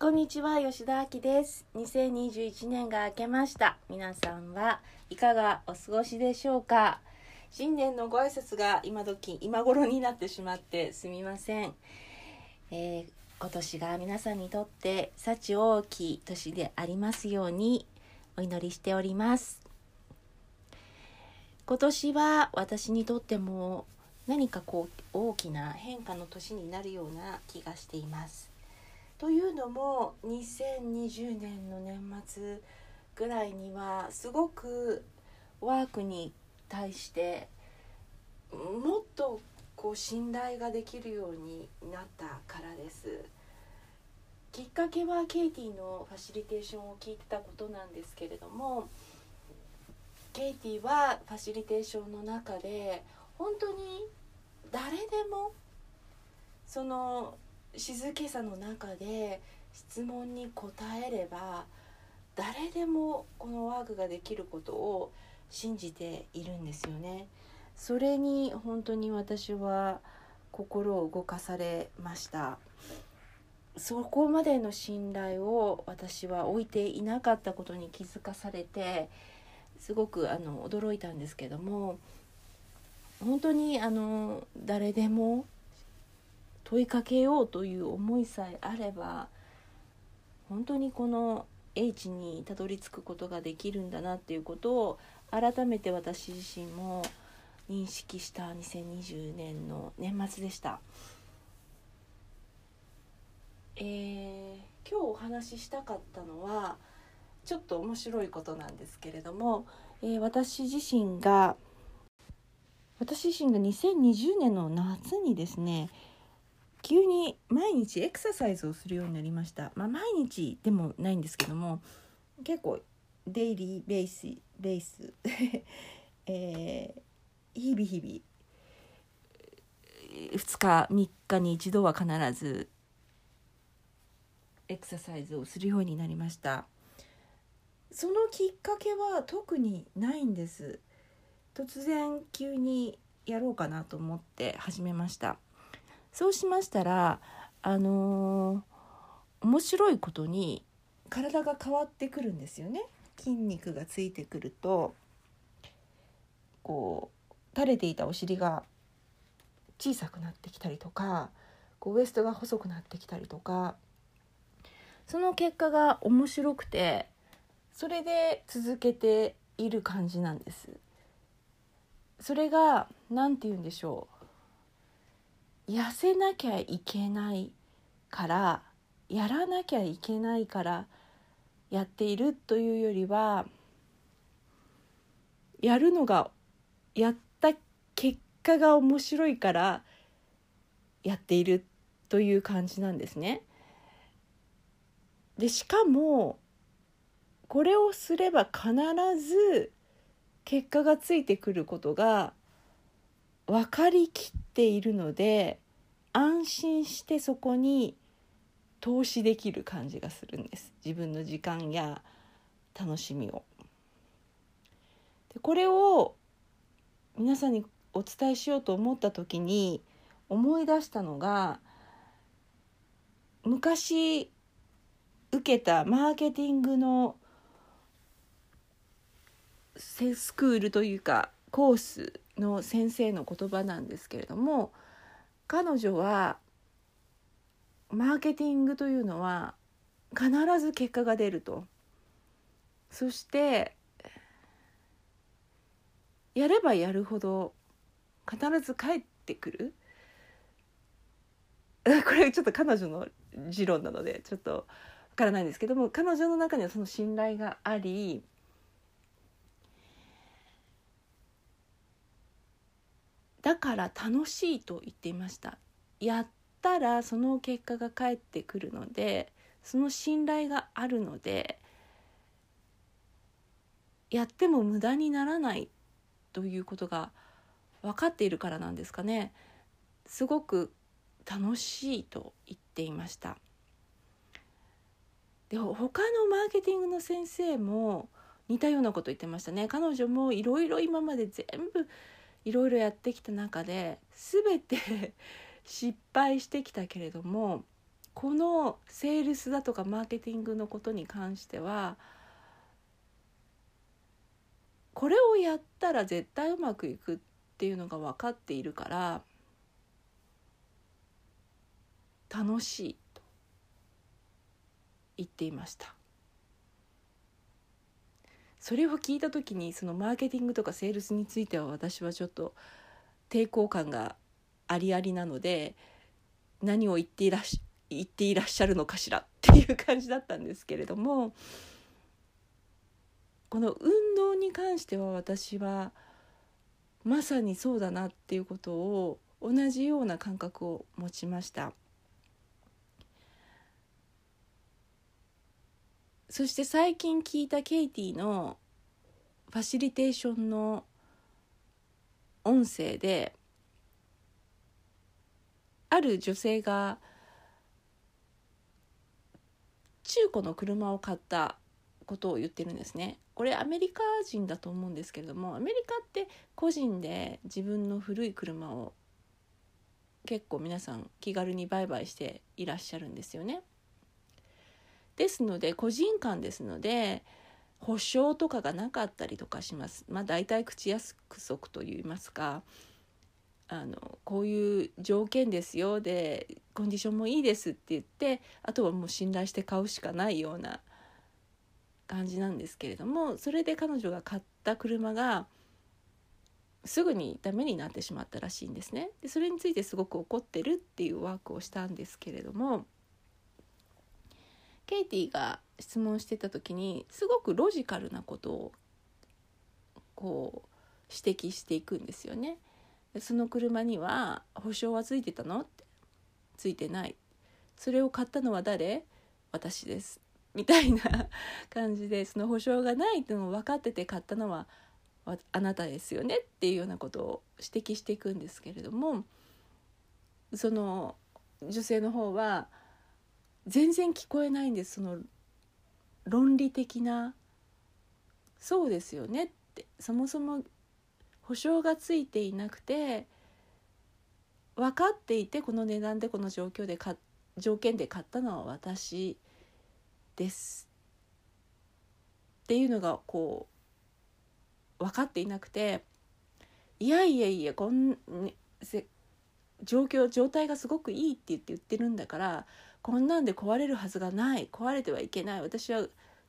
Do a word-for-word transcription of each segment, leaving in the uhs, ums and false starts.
こんにちは、吉田明です。にせんにじゅういちねんが明けました。皆さんはいかがお過ごしでしょうか。新年のご挨拶が今時今頃になってしまってすみません。えー、今年が皆さんにとって幸多き年でありますようにお祈りしております。今年は私にとっても何かこう大きな変化の年になるような気がしています。というのもにせんにじゅうねんの年末ぐらいにはすごくワークに対してもっとこう信頼ができるようになったからです。きっかけはケイティのファシリテーションを聞いてたことなんですけれども、ケイティはファシリテーションの中で本当に誰でもその静けさの中で質問に答えれば誰でもこのワークができることを信じているんですよね。それに本当に私は心を動かされました。そこまでの信頼を私は置いていなかったことに気づかされてすごくあの驚いたんですけども、本当にあの誰でも問いかけようという思いさえあれば本当にこの H にたどり着くことができるんだなっていうことを改めて私自身も認識したにせんにじゅうねんの年末でした。えー、今日お話ししたかったのはちょっと面白いことなんですけれども、えー、私自身が私自身がにせんにじゅうねんの夏にですね、急に毎日エクササイズをするようになりました。まあ、毎日でもないんですけども結構デイリーベースベース、えー、日々日々ふつかみっかにいちどは必ずエクササイズをするようになりました。そのきっかけは特にないんです。突然急にやろうかなと思って始めました。そうしましたら、あのー、面白いことに体が変わってくるんですよね。筋肉がついてくるとこう垂れていたお尻が小さくなってきたりとか、こうウエストが細くなってきたりとか、その結果が面白くてそれで続けている感じなんです。それがなんて言うんでしょう、痩せなきゃいけないからやらなきゃいけないからやっているというよりは、やるのがやった結果が面白いからやっているという感じなんですね。でしかもこれをすれば必ず結果がついてくることが分かりきっているので安心してそこに投資できる感じがするんです。自分の時間や楽しみを。でこれを皆さんにお伝えしようと思った時に思い出したのが、昔受けたマーケティングのスクールというかコースの先生の言葉なんですけれども、彼女はマーケティングというのは必ず結果が出ると、そしてやればやるほど必ず返ってくる。これちょっと彼女の持論なのでちょっとわからないんですけども、彼女の中にはその信頼があり、だから楽しいと言っていました。やったらその結果が返ってくるので、その信頼があるのでやっても無駄にならないということが分かっているからなんですかね。すごく楽しいと言っていました。で、他のマーケティングの先生も似たようなこと言ってましたね。彼女もいろいろ今まで全部いろいろやってきた中で全て失敗してきたけれども、このセールスだとかマーケティングのことに関しては、これをやったら絶対うまくいくっていうのが分かっているから楽しいと言っていました。それを聞いた時に、そのマーケティングとかセールスについては私はちょっと抵抗感がありありなので、何を言っていらっしゃ言っていらっしゃるのかしらっていう感じだったんですけれども、この運動に関しては私はまさにそうだなっていうことを、同じような感覚を持ちました。そして最近聞いたケイティのファシリテーションの音声で、ある女性が中古の車を買ったことを言ってるんですね。これアメリカ人だと思うんですけれども、アメリカって個人で自分の古い車を結構皆さん気軽に売買していらっしゃるんですよね。ですので、個人間ですので保証とかがなかったりとかします。まあ大体口約束といいますか、あのこういう条件ですよ、でコンディションもいいですって言って、あとはもう信頼して買うしかないような感じなんですけれども、それで彼女が買った車がすぐにダメになってしまったらしいんですね。でそれについてすごく怒ってるっていうワークをしたんですけれども、ケイティが質問してた時にすごくロジカルなことをこう指摘していくんですよね。その車には保証はついてたの？ってついてない。それを買ったのは誰？私です。みたいな感じで、その保証がないっていうのを分かってて買ったのはあなたですよねっていうようなことを指摘していくんですけれども、その女性の方は全然聞こえないんです。その論理的な、そうですよねって、そもそも保証がついていなくて分かっていて、この値段でこの状況でか条件で買ったのは私ですっていうのがこう分かっていなくて、いやいやいや、こん、ね、せ状況状態がすごくいいって言って言ってるんだから、こんなんで壊れるはずがない、壊れてはいけない、私は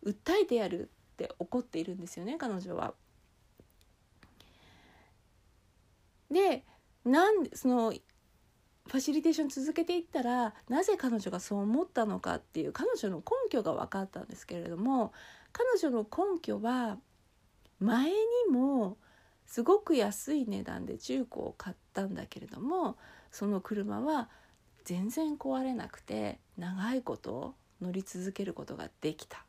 訴えてやるって怒っているんですよね、彼女は。で、なんでそのファシリテーション続けていったら、なぜ彼女がそう思ったのかっていう彼女の根拠が分かったんですけれども、彼女の根拠は、前にもすごく安い値段で中古を買ったんだけれども、その車は全然壊れなくて長いこと乗り続けることができた。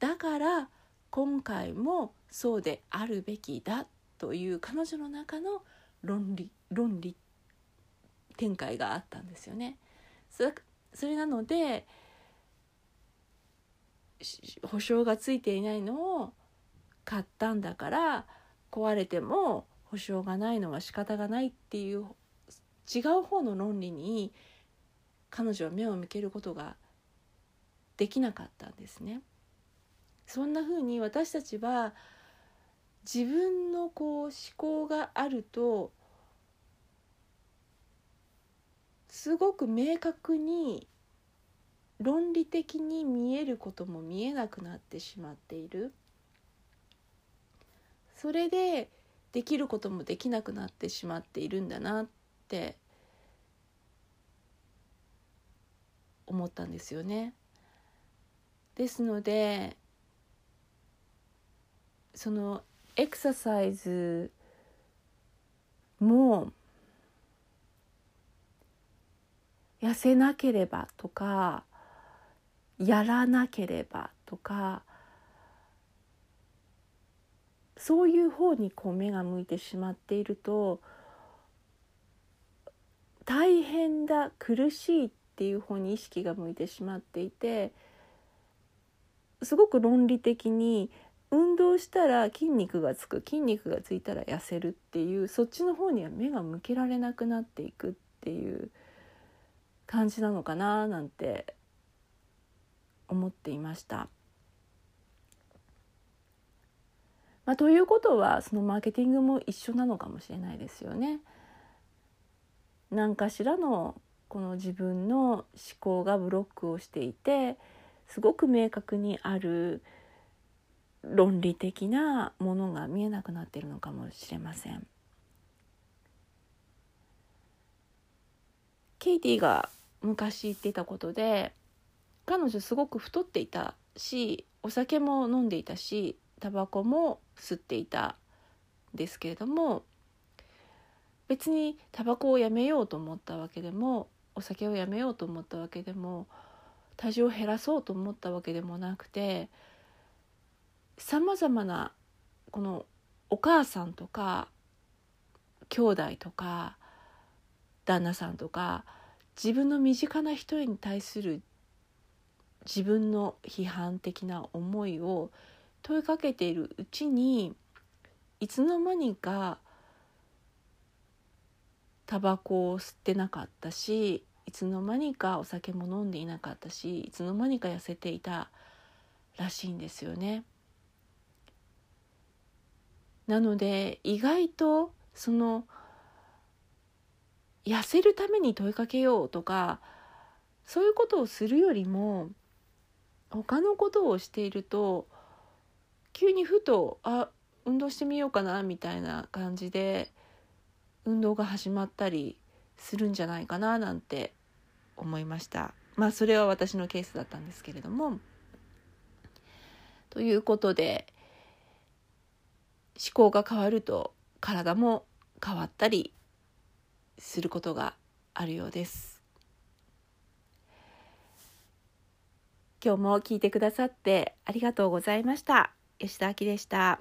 だから今回もそうであるべきだという彼女の中の論理論理展開があったんですよね。それ、それなので、保証がついていないのを買ったんだから壊れても保証がないのは仕方がないっていう違う方の論理に彼女は目を向けることができなかったんですね。そんな風に私たちは自分のこう思考があると、すごく明確に論理的に見えることも見えなくなってしまっている。それでできることもできなくなってしまっているんだなって思ったんですよね。ですので、そのエクササイズも痩せなければとか、やらなければとか、そういう方にこう目が向いてしまっていると、大変だ、苦しいっていう方に意識が向いてしまっていて、すごく論理的に、運動したら筋肉がつく、筋肉がついたら痩せるっていう、そっちの方には目が向けられなくなっていくっていう感じなのかななんて思っていました。まあ、ということはそのマーケティングも一緒なのかもしれないですよね。何かしらのこの自分の思考がブロックをしていて、すごく明確にある論理的なものが見えなくなっているのかもしれません。ケイティが昔言っていたことで、彼女すごく太っていたし、お酒も飲んでいたし、タバコも吸っていたんですけれども、別にタバコをやめようと思ったわけでも、お酒をやめようと思ったわけでも、体重を減らそうと思ったわけでもなくて、さまざまなこのお母さんとか兄弟とか旦那さんとか、自分の身近な人に対する自分の批判的な思いを問いかけているうちに、いつの間にかタバコを吸ってなかったし、いつの間にかお酒も飲んでいなかったし、いつの間にか痩せていたらしいんですよね。なので意外とその痩せるために問いかけようとか、そういうことをするよりも他のことをしていると、急にふとあ運動してみようかなみたいな感じで運動が始まったりするんじゃないかななんて思いました。まあそれは私のケースだったんですけれども。ということで、思考が変わると体も変わったりすることがあるようです。今日も聞いてくださってありがとうございました。吉田あきでした。